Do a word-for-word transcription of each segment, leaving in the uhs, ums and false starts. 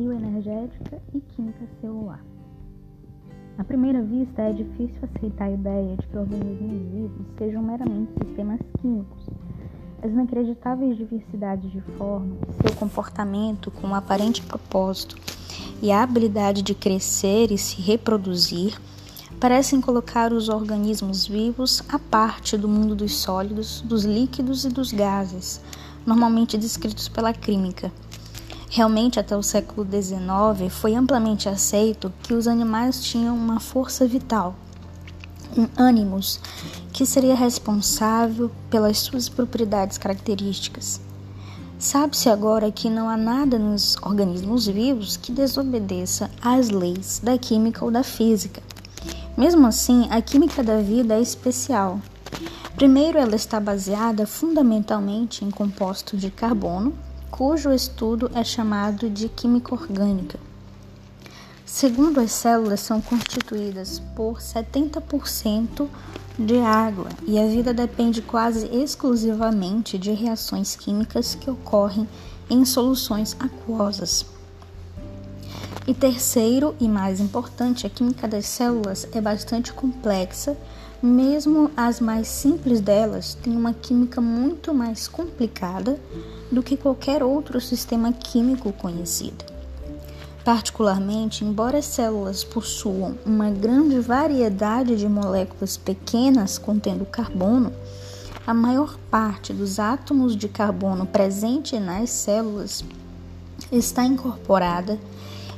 bioenergética e química celular. À primeira vista, é difícil aceitar a ideia de que organismos vivos sejam meramente sistemas químicos. As inacreditáveis diversidades de forma, seu comportamento com um aparente propósito e a habilidade de crescer e se reproduzir parecem colocar os organismos vivos à parte do mundo dos sólidos, dos líquidos e dos gases, normalmente descritos pela química. Realmente, até o século dezenove, foi amplamente aceito que os animais tinham uma força vital, um ânimos, que seria responsável pelas suas propriedades características. Sabe-se agora que não há nada nos organismos vivos que desobedeça às leis da química ou da física. Mesmo assim, a química da vida é especial. Primeiro, ela está baseada fundamentalmente em compostos de carbono, cujo estudo é chamado de química orgânica. Segundo, as células são constituídas por setenta por cento de água e a vida depende quase exclusivamente de reações químicas que ocorrem em soluções aquosas. E terceiro, e mais importante, a química das células é bastante complexa. Mesmo as mais simples delas têm uma química muito mais complicada do que qualquer outro sistema químico conhecido. Particularmente, embora as células possuam uma grande variedade de moléculas pequenas contendo carbono, a maior parte dos átomos de carbono presente nas células está incorporada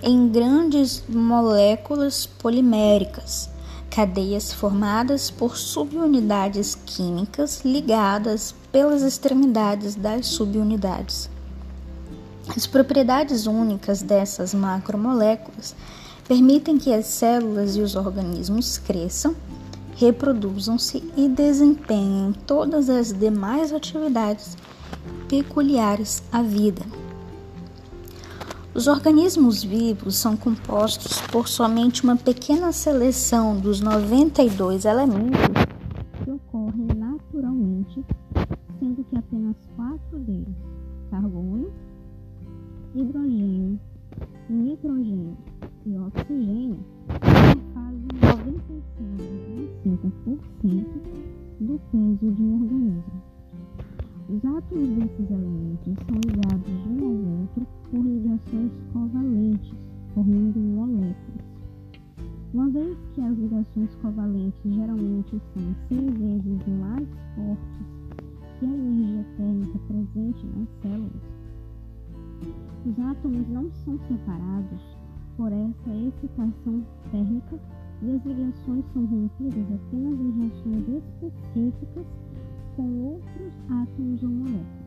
em grandes moléculas poliméricas, cadeias formadas por subunidades químicas ligadas pelas extremidades das subunidades. As propriedades únicas dessas macromoléculas permitem que as células e os organismos cresçam, reproduzam-se e desempenhem todas as demais atividades peculiares à vida. Os organismos vivos são compostos por somente uma pequena seleção dos noventa e dois elementos que ocorrem naturalmente, sendo que apenas quatro deles, carbono, hidrogênio, nitrogênio e oxigênio, fazem noventa e cinco vírgula cinco por cento do peso de um organismo. Os átomos desses elementos são ligados de um ao outro por ligações covalentes, formando moléculas. Uma vez que as ligações covalentes geralmente são cem vezes mais fortes que a energia térmica presente nas células, os átomos não são separados por essa excitação térmica e as ligações são rompidas apenas em reações específicas com outros átomos ou moléculas.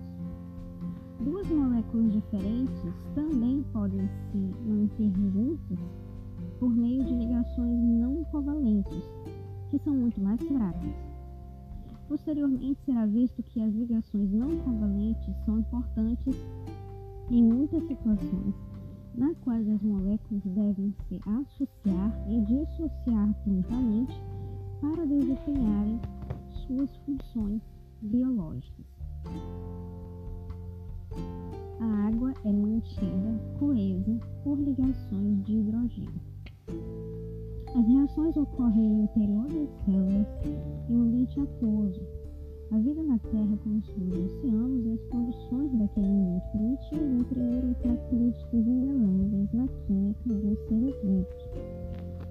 Duas moléculas diferentes também podem se manter juntas por meio de ligações não covalentes, que são muito mais fracas. Posteriormente será visto que as ligações não covalentes são importantes em muitas situações, nas quais as moléculas devem se associar e dissociar prontamente para desempenharem suas funções biológicas. A água é mantida coesa por ligações de hidrogênio. As reações ocorrem no interior das células em um ambiente aquoso. A vida na Terra, como os oceanos e as condições daquele ambiente primitivo imprimiram características indeléveis na química dos seres vivos.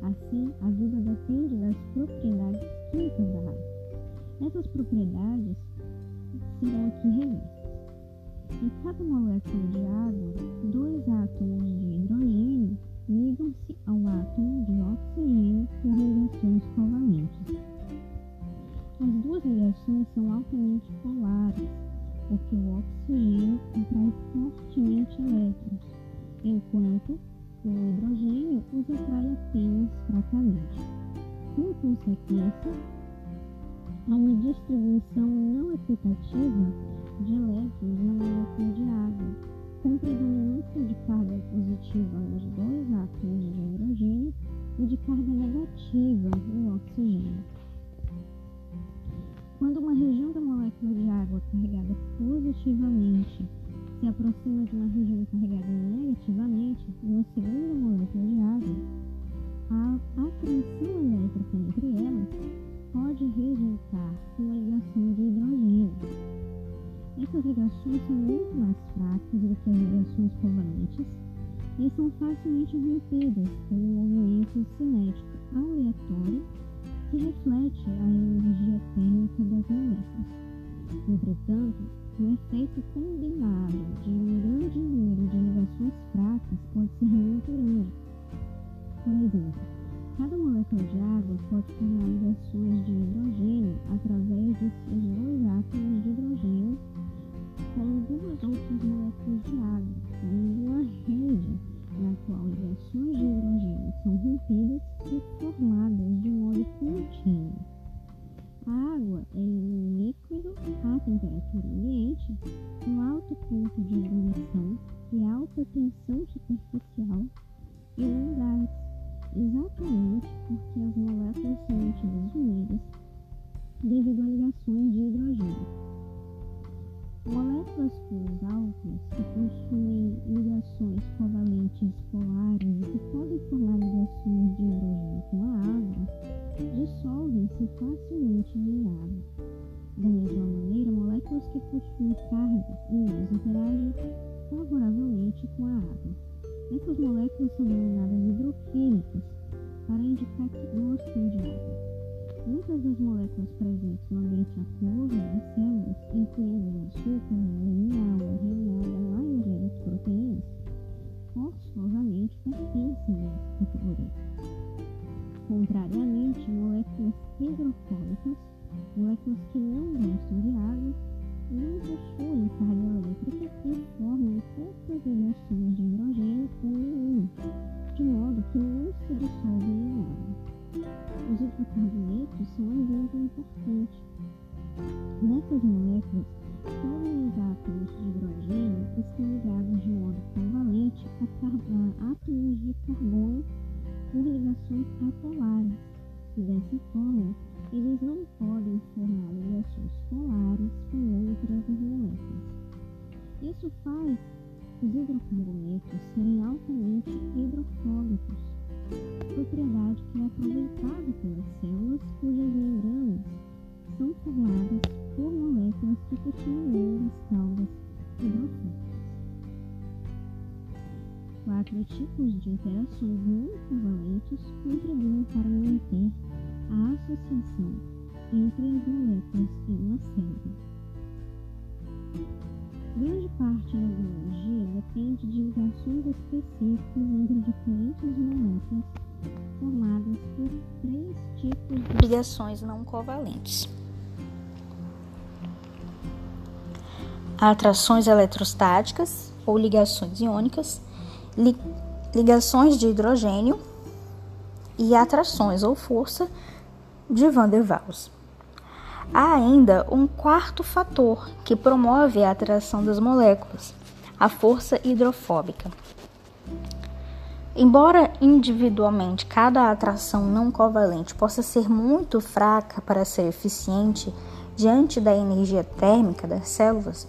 Assim, a vida depende das propriedades químicas da água. Essas propriedades serão aqui revistas. Em cada molécula de água, dois átomos de hidrogênio ligam-se ao átomo de oxigênio por ligações covalentes. As duas ligações são altamente polares, porque o oxigênio atrai fortemente elétrons, enquanto o hidrogênio os atrai apenas fracamente. Com consequência, há uma distribuição não equitativa de elétrons na molécula de água, com predominância de carga positiva nos dois átomos de hidrogênio e de carga negativa no oxigênio. Quando uma região da molécula de água carregada positivamente se aproxima aproxima de uma região carregada negativamente, uma segunda molécula de água, a atração elétrica entre elas pode rejeitar uma ligação de hidrogênio. Essas ligações são muito mais fracas do que as ligações covalentes e são facilmente rompidas pelo movimento cinético aleatório que reflete a energia térmica das moléculas. Entretanto, o efeito combinado de um grande número de ligações fracas pode ser muito grande. Por exemplo, cada molécula de água pode formar ligações de hidrogênio através de seus dois átomos de hidrogênio com duas outras moléculas de água, formando uma rede na qual ligações de hidrogênio são rompidas e formadas de modo contínuo. A água é um líquido à temperatura ambiente, com alto ponto de ebulição e alta tensão superficial, e não gás, exatamente porque as moléculas são mantidas unidas devido a ligações de hidrogênio. Moléculas puras álcanas que possuem ligações covalentes polares e que podem formar ligações de hidrogênio com a água dissolvem-se facilmente em água. Da mesma maneira, moléculas que possuem cargas íons interagem favoravelmente com a água. Essas moléculas são denominadas hidrofílicas para indicar que gostam de água. Muitas das moléculas presentes no ambiente aquoso e células, incluindo o açúcar, a R N A, a maioria das proteínas, forçosamente pertencem a essa categoria. Contrariamente, moléculas hidrofóbicas, moléculas que não gostam de água, não possuem carga elétrica e formam poucas ligações de hidrogênio com nenhuma, de modo que não se dissolvem em água. Os hidrocarbonetos são um exemplo importante. Nessas moléculas, todos os átomos de hidrogênio estão ligados de modo covalente a, a átomos de carbono por ligações apolares, e dessa forma, eles não podem formar ligações polares com outras moléculas. Isso faz os hidrocarbonetos serem altamente hidrofóbicos, propriedade que é aproveitada pelas células cujas membranas são formadas por moléculas que possuem longas caudas hidrofóbicas. Quatro tipos de interações não covalentes contribuem para manter a associação entre as moléculas em uma célula. Grande parte da biologia depende de ligações específicas entre diferentes moléculas formadas por três tipos de ligações não covalentes: atrações eletrostáticas ou ligações iônicas, li- ligações de hidrogênio e atrações ou força de Van der Waals. Há ainda um quarto fator que promove a atração das moléculas, a força hidrofóbica. Embora individualmente cada atração não covalente possa ser muito fraca para ser eficiente diante da energia térmica das células,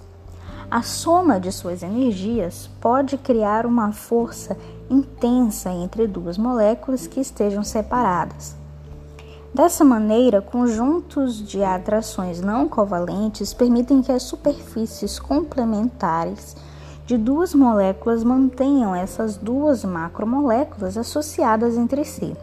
a soma de suas energias pode criar uma força intensa entre duas moléculas que estejam separadas. Dessa maneira, conjuntos de atrações não covalentes permitem que as superfícies complementares de duas moléculas mantenham essas duas macromoléculas associadas entre si.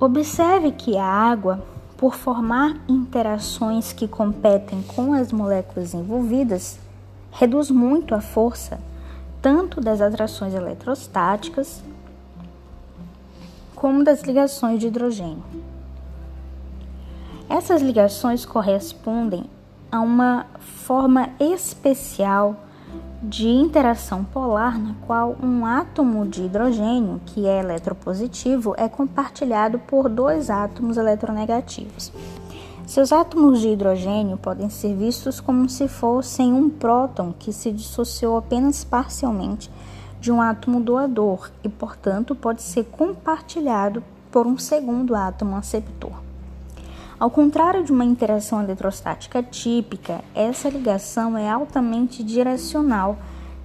Observe que a água, por formar interações que competem com as moléculas envolvidas, reduz muito a força tanto das atrações eletrostáticas como das ligações de hidrogênio. Essas ligações correspondem a uma forma especial de interação polar na qual um átomo de hidrogênio, que é eletropositivo, é compartilhado por dois átomos eletronegativos. Seus átomos de hidrogênio podem ser vistos como se fossem um próton que se dissociou apenas parcialmente de um átomo doador e, portanto, pode ser compartilhado por um segundo átomo aceptor. Ao contrário de uma interação eletrostática típica, essa ligação é altamente direcional,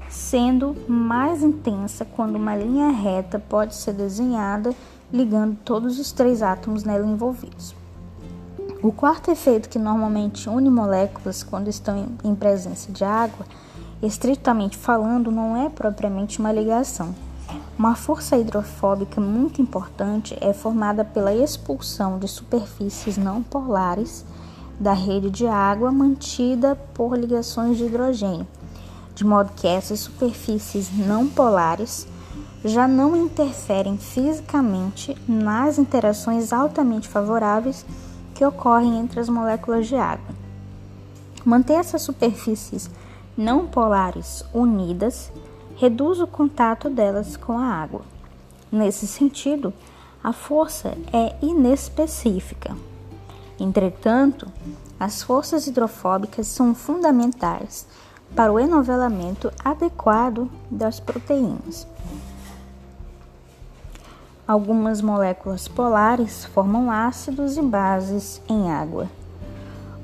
sendo mais intensa quando uma linha reta pode ser desenhada ligando todos os três átomos nela envolvidos. O quarto efeito, que normalmente une moléculas quando estão em presença de água, estritamente falando, não é propriamente uma ligação. Uma força hidrofóbica muito importante é formada pela expulsão de superfícies não polares da rede de água mantida por ligações de hidrogênio, de modo que essas superfícies não polares já não interferem fisicamente nas interações altamente favoráveis que ocorrem entre as moléculas de água. Manter essas superfícies não polares unidas reduz o contato delas com a água. Nesse sentido, a força é inespecífica. Entretanto, as forças hidrofóbicas são fundamentais para o enovelamento adequado das proteínas. Algumas moléculas polares formam ácidos e bases em água.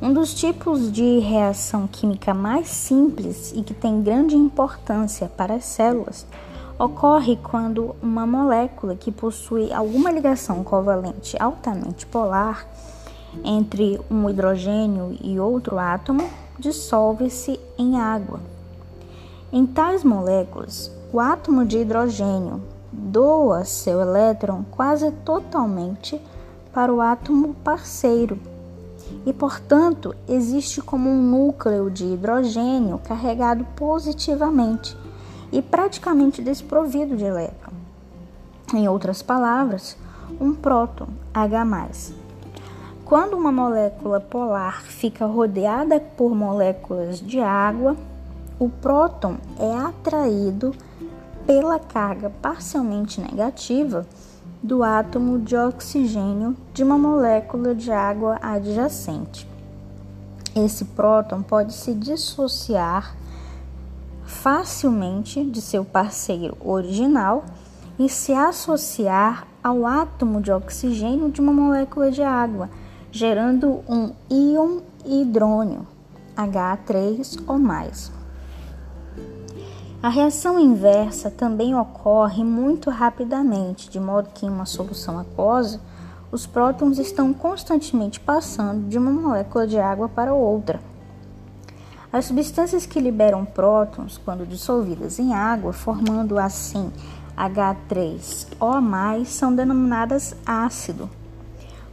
Um dos tipos de reação química mais simples e que tem grande importância para as células ocorre quando uma molécula que possui alguma ligação covalente altamente polar entre um hidrogênio e outro átomo dissolve-se em água. Em tais moléculas, o átomo de hidrogênio doa seu elétron quase totalmente para o átomo parceiro, e, portanto, existe como um núcleo de hidrogênio carregado positivamente e praticamente desprovido de elétron. Em outras palavras, um próton, H mais. Quando uma molécula polar fica rodeada por moléculas de água, o próton é atraído pela carga parcialmente negativa do átomo de oxigênio de uma molécula de água adjacente. Esse próton pode se dissociar facilmente de seu parceiro original e se associar ao átomo de oxigênio de uma molécula de água, gerando um íon hidrônio, H três ou mais. A reação inversa também ocorre muito rapidamente, de modo que em uma solução aquosa, os prótons estão constantemente passando de uma molécula de água para outra. As substâncias que liberam prótons, quando dissolvidas em água, formando assim H três O mais, são denominadas ácido.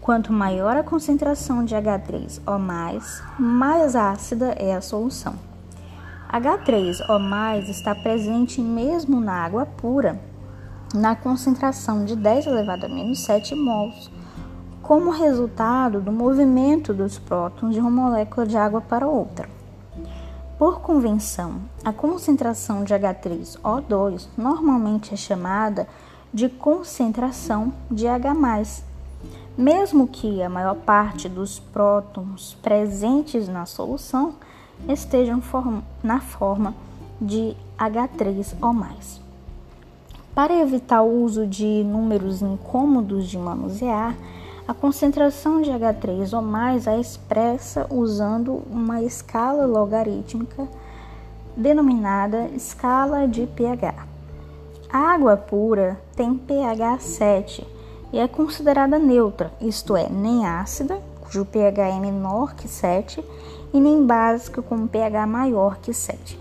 Quanto maior a concentração de H três O mais, mais ácida é a solução. H três O mais está presente mesmo na água pura, na concentração de dez elevado a menos sete mols, como resultado do movimento dos prótons de uma molécula de água para outra. Por convenção, a concentração de H três O dois normalmente é chamada de concentração de H mais. Mesmo que a maior parte dos prótons presentes na solução estejam na forma de H três O mais. Para evitar o uso de números incômodos de manusear, a concentração de H três O mais é expressa usando uma escala logarítmica denominada escala de pH. A água pura tem pH sete e é considerada neutra, isto é, nem ácida, cujo pH é menor que sete, e nem básico com pH maior que sete.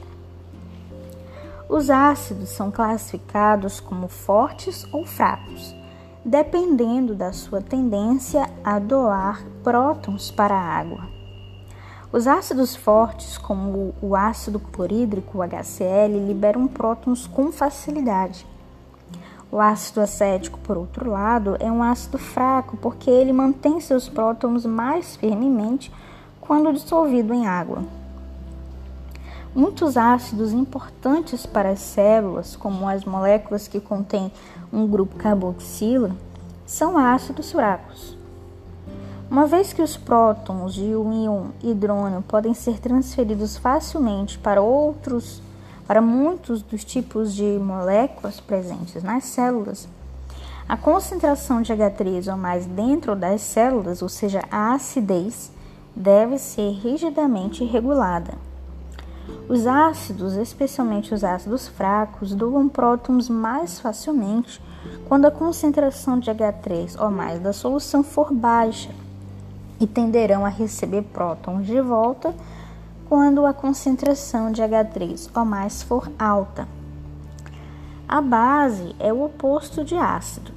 Os ácidos são classificados como fortes ou fracos, dependendo da sua tendência a doar prótons para a água. Os ácidos fortes, como o ácido clorídrico, H C L, liberam prótons com facilidade. O ácido acético, por outro lado, é um ácido fraco porque ele mantém seus prótons mais firmemente quando dissolvido em água. Muitos ácidos importantes para as células, como as moléculas que contêm um grupo carboxila, são ácidos fracos. Uma vez que os prótons e o íon hidrônio podem ser transferidos facilmente para outros, para muitos dos tipos de moléculas presentes nas células, A concentração de H três ou mais dentro das células, ou seja, a acidez, deve ser rigidamente regulada. Os ácidos, especialmente os ácidos fracos, doam prótons mais facilmente quando a concentração de H três ou mais da solução for baixa e tenderão a receber prótons de volta quando a concentração de H três ou mais for alta. A base é o oposto de ácido.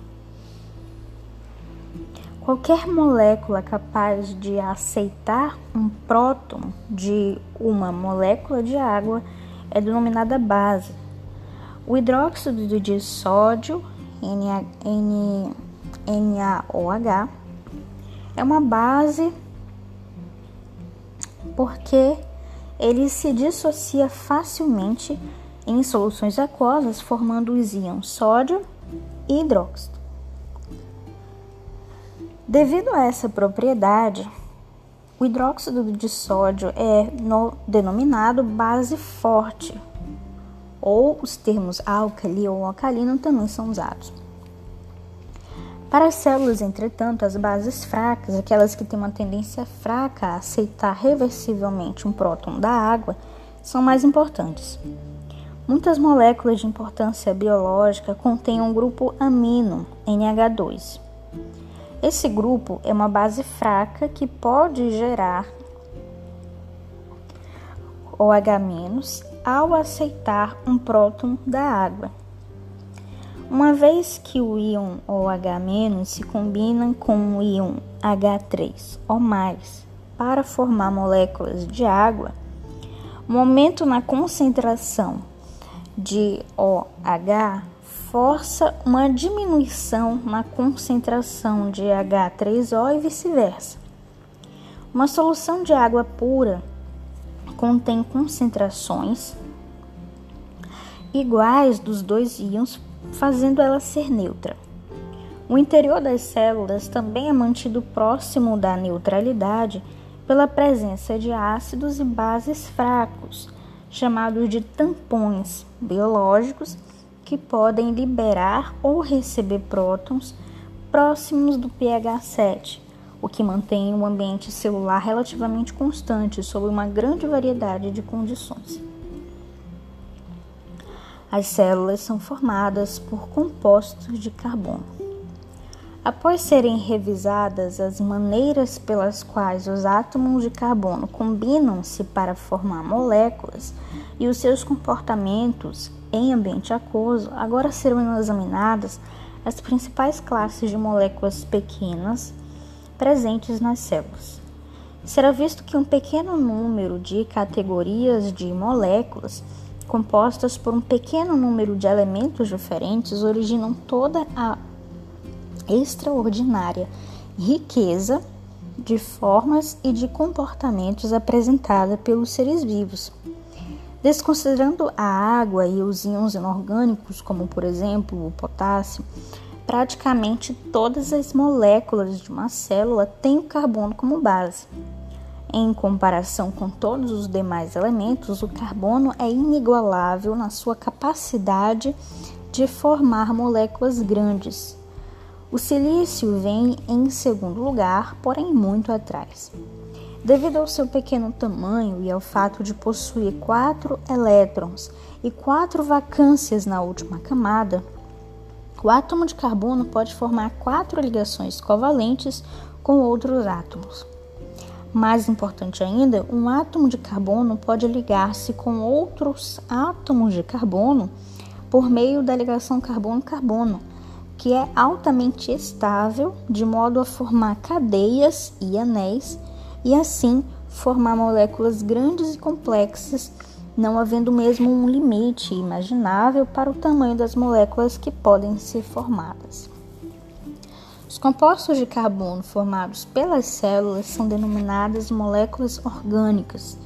Qualquer molécula capaz de aceitar um próton de uma molécula de água é denominada base. O hidróxido de sódio, N A O H, é uma base porque ele se dissocia facilmente em soluções aquosas, formando os íons sódio e hidróxido. Devido a essa propriedade, o hidróxido de sódio é no, denominado base forte, ou os termos álcali ou alcalino também são usados. Para as células, entretanto, as bases fracas, aquelas que têm uma tendência fraca a aceitar reversivelmente um próton da água, são mais importantes. Muitas moléculas de importância biológica contêm um grupo amino, N H dois. Esse grupo é uma base fraca que pode gerar OH- ao aceitar um próton da água. Uma vez que o íon OH- se combina com o íon H três O mais para formar moléculas de água, o aumento na concentração de OH força uma diminuição na concentração de H três O e vice-versa. Uma solução de água pura contém concentrações iguais dos dois íons, fazendo ela ser neutra. O interior das células também é mantido próximo da neutralidade pela presença de ácidos e bases fracos, chamados de tampões biológicos, que podem liberar ou receber prótons próximos do pH sete, o que mantém o ambiente celular relativamente constante sob uma grande variedade de condições. As células são formadas por compostos de carbono. Após serem revisadas as maneiras pelas quais os átomos de carbono combinam-se para formar moléculas e os seus comportamentos em ambiente aquoso, agora serão examinadas as principais classes de moléculas pequenas presentes nas células. Será visto que um pequeno número de categorias de moléculas compostas por um pequeno número de elementos diferentes originam toda a extraordinária riqueza de formas e de comportamentos apresentada pelos seres vivos. Desconsiderando a água e os íons inorgânicos, como por exemplo o potássio, praticamente todas as moléculas de uma célula têm o carbono como base. Em comparação com todos os demais elementos, o carbono é inigualável na sua capacidade de formar moléculas grandes. O silício vem em segundo lugar, porém muito atrás. Devido ao seu pequeno tamanho e ao fato de possuir quatro elétrons e quatro vacâncias na última camada, o átomo de carbono pode formar quatro ligações covalentes com outros átomos. Mais importante ainda, um átomo de carbono pode ligar-se com outros átomos de carbono por meio da ligação carbono-carbono, que é altamente estável, de modo a formar cadeias e anéis, e assim formar moléculas grandes e complexas, não havendo mesmo um limite imaginável para o tamanho das moléculas que podem ser formadas. Os compostos de carbono formados pelas células são denominadas moléculas orgânicas.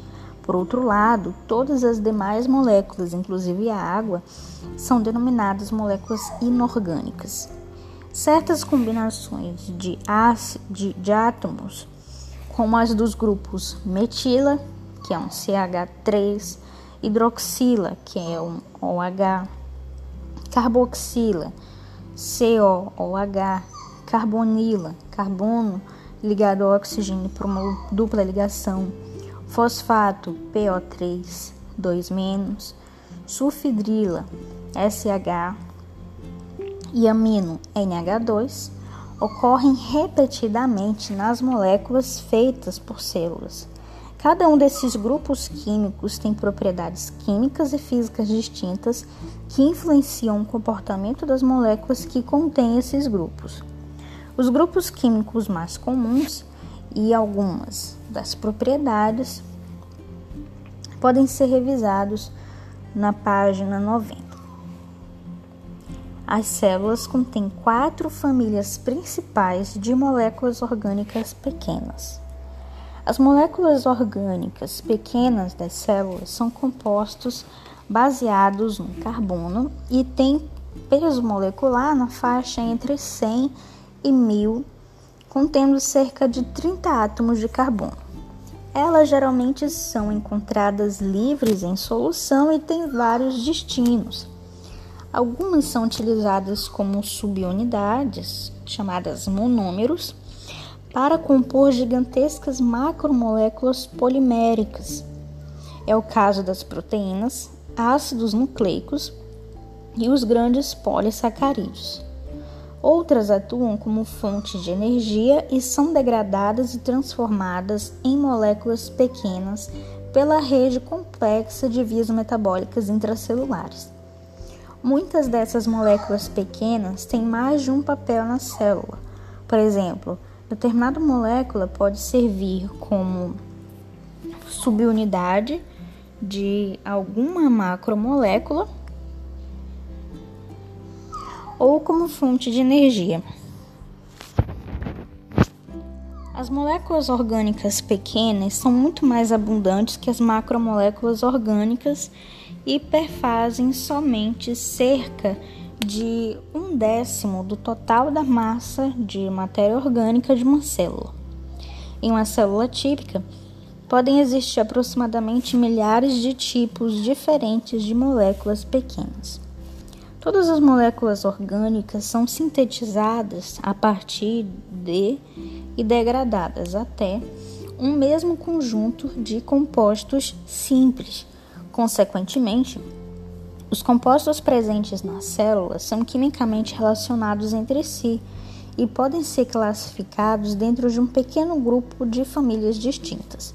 Por outro lado, todas as demais moléculas, inclusive a água, são denominadas moléculas inorgânicas. Certas combinações de, ácido, de, de átomos, como as dos grupos metila, que é um C H três, hidroxila, que é um OH, carboxila, C O, OH, carbonila, carbono ligado ao oxigênio por uma dupla ligação, fosfato, P O três, dois menos, sulfidrila, S H, e amino, N H dois, ocorrem repetidamente nas moléculas feitas por células. Cada um desses grupos químicos tem propriedades químicas e físicas distintas que influenciam o comportamento das moléculas que contêm esses grupos. Os grupos químicos mais comuns e algumas das propriedades podem ser revisados na página noventa. As células contêm quatro famílias principais de moléculas orgânicas pequenas. As moléculas orgânicas pequenas das células são compostos baseados no carbono e têm peso molecular na faixa entre cem e mil, contendo cerca de trinta átomos de carbono. Elas geralmente são encontradas livres em solução e têm vários destinos. Algumas são utilizadas como subunidades, chamadas monômeros, para compor gigantescas macromoléculas poliméricas. É o caso das proteínas, ácidos nucleicos e os grandes polissacarídeos. Outras atuam como fontes de energia e são degradadas e transformadas em moléculas pequenas pela rede complexa de vias metabólicas intracelulares. Muitas dessas moléculas pequenas têm mais de um papel na célula. Por exemplo, determinada molécula pode servir como subunidade de alguma macromolécula ou como fonte de energia. As moléculas orgânicas pequenas são muito mais abundantes que as macromoléculas orgânicas e perfazem somente cerca de um décimo do total da massa de matéria orgânica de uma célula. Em uma célula típica, podem existir aproximadamente milhares de tipos diferentes de moléculas pequenas. Todas as moléculas orgânicas são sintetizadas a partir de e degradadas até um mesmo conjunto de compostos simples. Consequentemente, os compostos presentes na célula são quimicamente relacionados entre si e podem ser classificados dentro de um pequeno grupo de famílias distintas.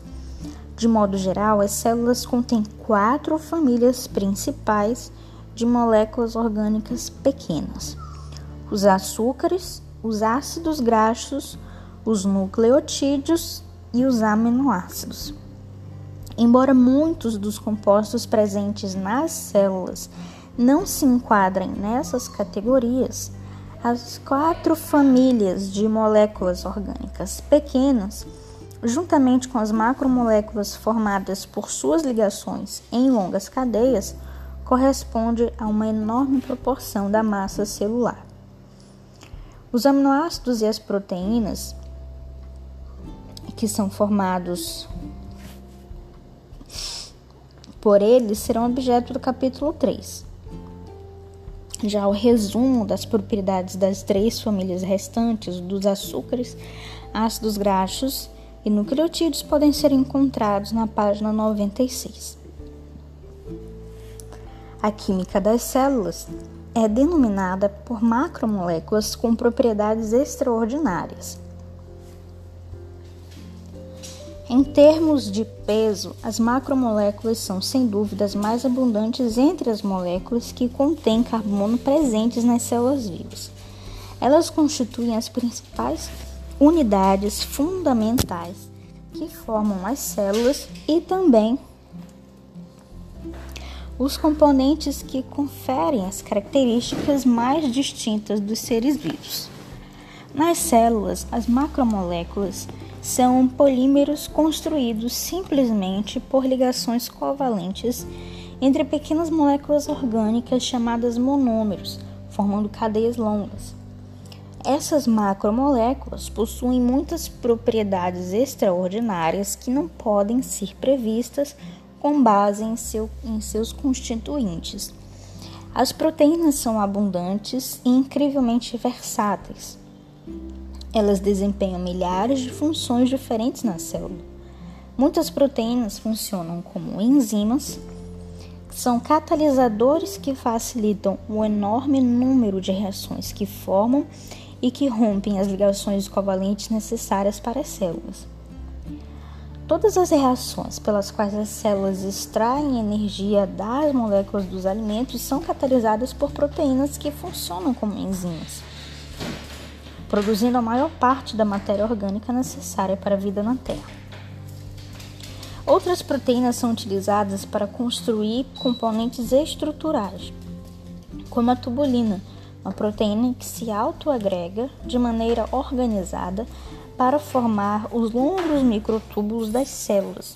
De modo geral, as células contêm quatro famílias principais de moléculas orgânicas pequenas: os açúcares, os ácidos graxos, os nucleotídeos e os aminoácidos. Embora muitos dos compostos presentes nas células não se enquadrem nessas categorias, as quatro famílias de moléculas orgânicas pequenas, juntamente com as macromoléculas formadas por suas ligações em longas cadeias, correspondem a uma enorme proporção da massa celular. Os aminoácidos e as proteínas, que são formados por eles, serão objeto do capítulo três. Já o resumo das propriedades das três famílias restantes, dos açúcares, ácidos graxos e nucleotídeos, podem ser encontrados na página noventa e seis. A química das células é denominada por macromoléculas com propriedades extraordinárias. Em termos de peso, as macromoléculas são, sem dúvida, as mais abundantes entre as moléculas que contêm carbono presentes nas células vivas. Elas constituem as principais unidades fundamentais que formam as células e também os componentes que conferem as características mais distintas dos seres vivos. Nas células, as macromoléculas são polímeros construídos simplesmente por ligações covalentes entre pequenas moléculas orgânicas chamadas monômeros, formando cadeias longas. Essas macromoléculas possuem muitas propriedades extraordinárias que não podem ser previstas com base em, seu, em seus constituintes. As proteínas são abundantes e incrivelmente versáteis. Elas desempenham milhares de funções diferentes na célula. Muitas proteínas funcionam como enzimas, são catalisadores que facilitam o enorme número de reações que formam e que rompem as ligações covalentes necessárias para as células. Todas as reações pelas quais as células extraem energia das moléculas dos alimentos são catalisadas por proteínas que funcionam como enzimas, produzindo a maior parte da matéria orgânica necessária para a vida na Terra. Outras proteínas são utilizadas para construir componentes estruturais, como a tubulina, uma proteína que se autoagrega de maneira organizada para formar os longos microtúbulos das células,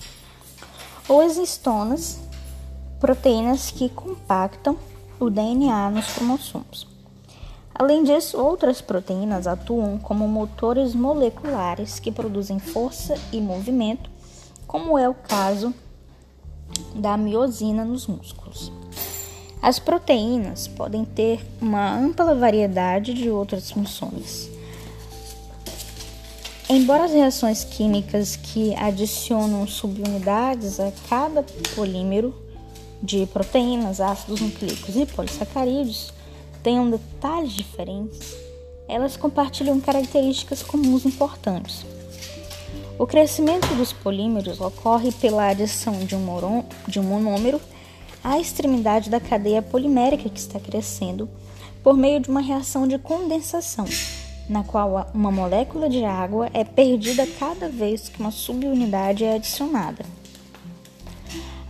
ou as histonas, proteínas que compactam o D N A nos cromossomos. Além disso, outras proteínas atuam como motores moleculares que produzem força e movimento, como é o caso da miosina nos músculos. As proteínas podem ter uma ampla variedade de outras funções. Embora as reações químicas que adicionam subunidades a cada polímero de proteínas, ácidos nucleicos e polissacarídeos tenham detalhes diferentes, elas compartilham características comuns importantes. O crescimento dos polímeros ocorre pela adição de um, moron, de um monômero à extremidade da cadeia polimérica que está crescendo por meio de uma reação de condensação, na qual uma molécula de água é perdida cada vez que uma subunidade é adicionada.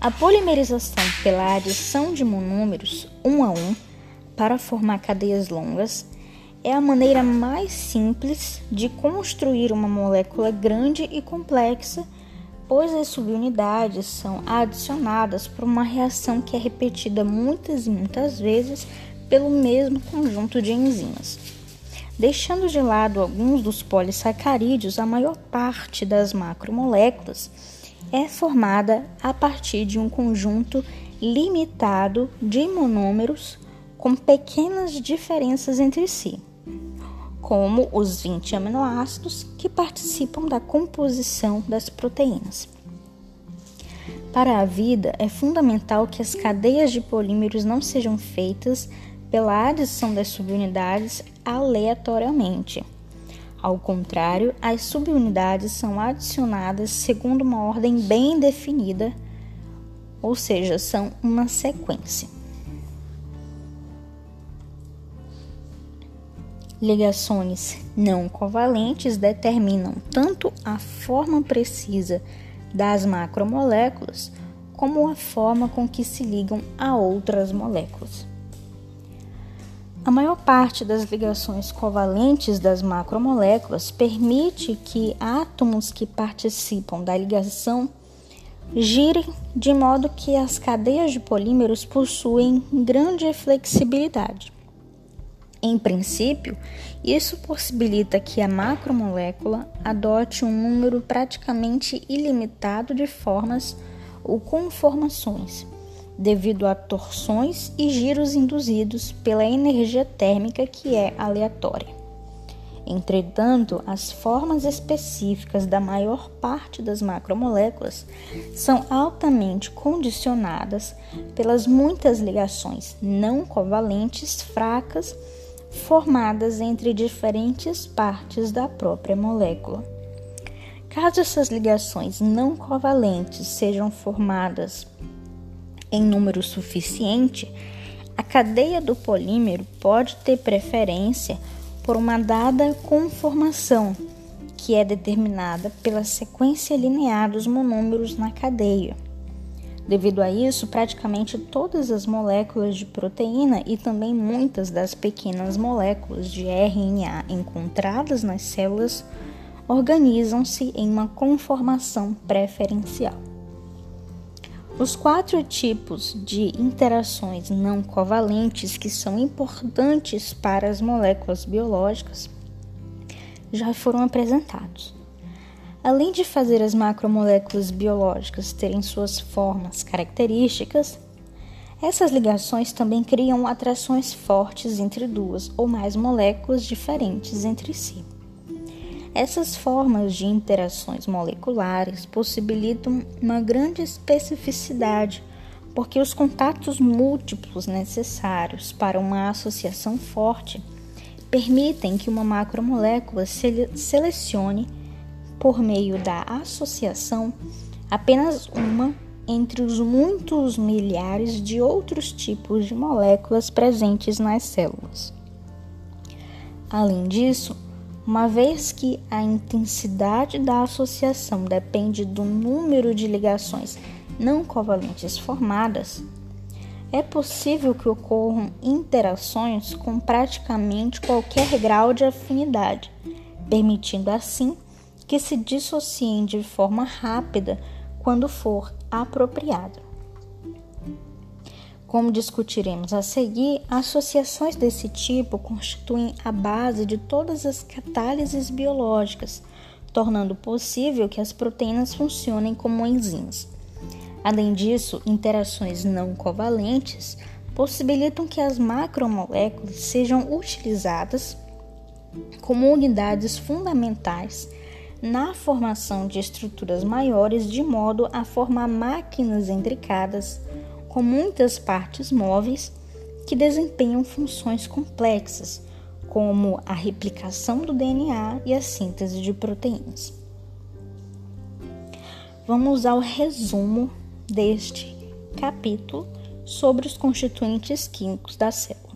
A polimerização pela adição de monômeros um a um para formar cadeias longas é a maneira mais simples de construir uma molécula grande e complexa, pois as subunidades são adicionadas por uma reação que é repetida muitas e muitas vezes pelo mesmo conjunto de enzimas. Deixando de lado alguns dos polissacarídeos, a maior parte das macromoléculas é formada a partir de um conjunto limitado de monômeros com pequenas diferenças entre si, como os vinte aminoácidos que participam da composição das proteínas. Para a vida, é fundamental que as cadeias de polímeros não sejam feitas pela adição das subunidades aleatoriamente. Ao contrário, as subunidades são adicionadas segundo uma ordem bem definida, ou seja, são uma sequência. Ligações não covalentes determinam tanto a forma precisa das macromoléculas como a forma com que se ligam a outras moléculas. A maior parte das ligações covalentes das macromoléculas permite que átomos que participam da ligação girem de modo que as cadeias de polímeros possuem grande flexibilidade. Em princípio, isso possibilita que a macromolécula adote um número praticamente ilimitado de formas ou conformações, devido a torções e giros induzidos pela energia térmica que é aleatória. Entretanto, as formas específicas da maior parte das macromoléculas são altamente condicionadas pelas muitas ligações não covalentes fracas formadas entre diferentes partes da própria molécula. Caso essas ligações não covalentes sejam formadas em número suficiente, a cadeia do polímero pode ter preferência por uma dada conformação, que é determinada pela sequência linear dos monômeros na cadeia. Devido a isso, praticamente todas as moléculas de proteína e também muitas das pequenas moléculas de R N A encontradas nas células organizam-se em uma conformação preferencial. Os quatro tipos de interações não covalentes que são importantes para as moléculas biológicas já foram apresentados. Além de fazer as macromoléculas biológicas terem suas formas características, Essas ligações também criam atrações fortes entre duas ou mais moléculas diferentes entre si. Essas formas de interações moleculares possibilitam uma grande especificidade, porque os contatos múltiplos necessários para uma associação forte permitem que uma macromolécula selecione, por meio da associação, apenas uma entre os muitos milhares de outros tipos de moléculas presentes nas células. Além disso, uma vez que a intensidade da associação depende do número de ligações não covalentes formadas, é possível que ocorram interações com praticamente qualquer grau de afinidade, permitindo assim que se dissociem de forma rápida quando for apropriado. Como discutiremos a seguir, associações desse tipo constituem a base de todas as catálises biológicas, tornando possível que as proteínas funcionem como enzimas. Além disso, interações não covalentes possibilitam que as macromoléculas sejam utilizadas como unidades fundamentais na formação de estruturas maiores, de modo a formar máquinas intricadas com muitas partes móveis que desempenham funções complexas, como a replicação do D N A e a síntese de proteínas. Vamos ao resumo deste capítulo sobre os constituintes químicos da célula.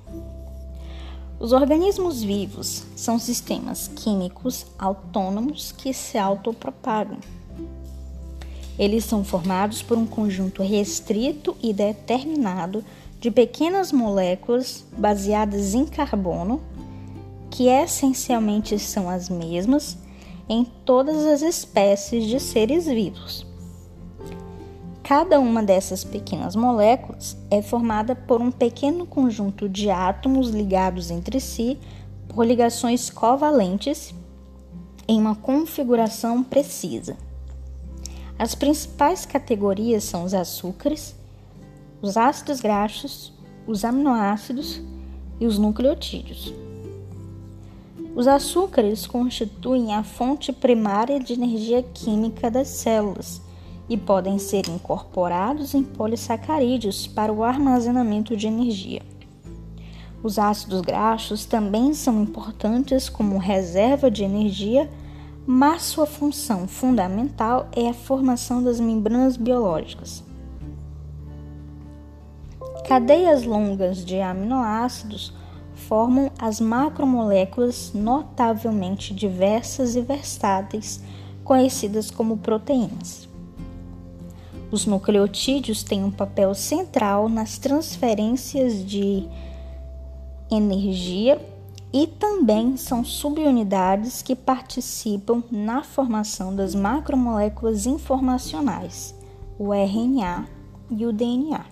Os organismos vivos são sistemas químicos autônomos que se autopropagam. Eles são formados por um conjunto restrito e determinado de pequenas moléculas baseadas em carbono, que essencialmente são as mesmas em todas as espécies de seres vivos. Cada uma dessas pequenas moléculas é formada por um pequeno conjunto de átomos ligados entre si por ligações covalentes em uma configuração precisa. As principais categorias são os açúcares, os ácidos graxos, os aminoácidos e os nucleotídeos. Os açúcares constituem a fonte primária de energia química das células e podem ser incorporados em polissacarídeos para o armazenamento de energia. Os ácidos graxos também são importantes como reserva de energia, mas sua função fundamental é a formação das membranas biológicas. Cadeias longas de aminoácidos formam as macromoléculas notavelmente diversas e versáteis, conhecidas como proteínas. Os nucleotídeos têm um papel central nas transferências de energia e também são subunidades que participam na formação das macromoléculas informacionais, o R N A e o D N A.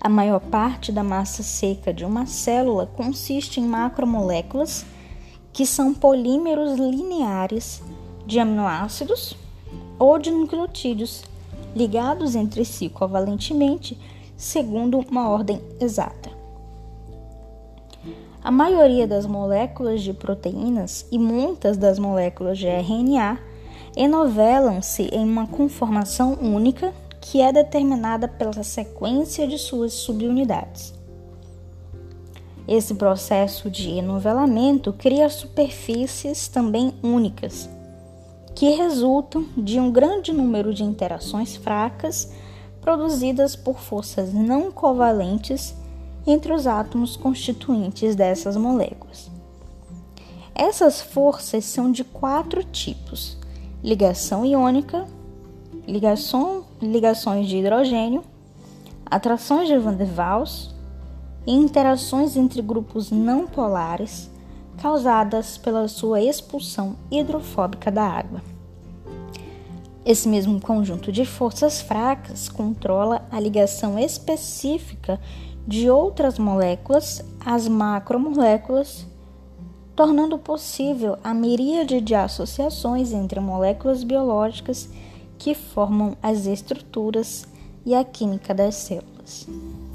A maior parte da massa seca de uma célula consiste em macromoléculas, que são polímeros lineares de aminoácidos ou de nucleotídeos, ligados entre si covalentemente, segundo uma ordem exata. A maioria das moléculas de proteínas e muitas das moléculas de R N A enovelam-se em uma conformação única que é determinada pela sequência de suas subunidades. Esse processo de enovelamento cria superfícies também únicas, que resultam de um grande número de interações fracas produzidas por forças não covalentes entre os átomos constituintes dessas moléculas. Essas forças são de quatro tipos: ligação iônica, ligação, ligações de hidrogênio, atrações de Van der Waals e interações entre grupos não polares, causadas pela sua expulsão hidrofóbica da água. Esse mesmo conjunto de forças fracas controla a ligação específica de outras moléculas às macromoléculas, tornando possível a miríade de associações entre moléculas biológicas que formam as estruturas e a química das células. Deus.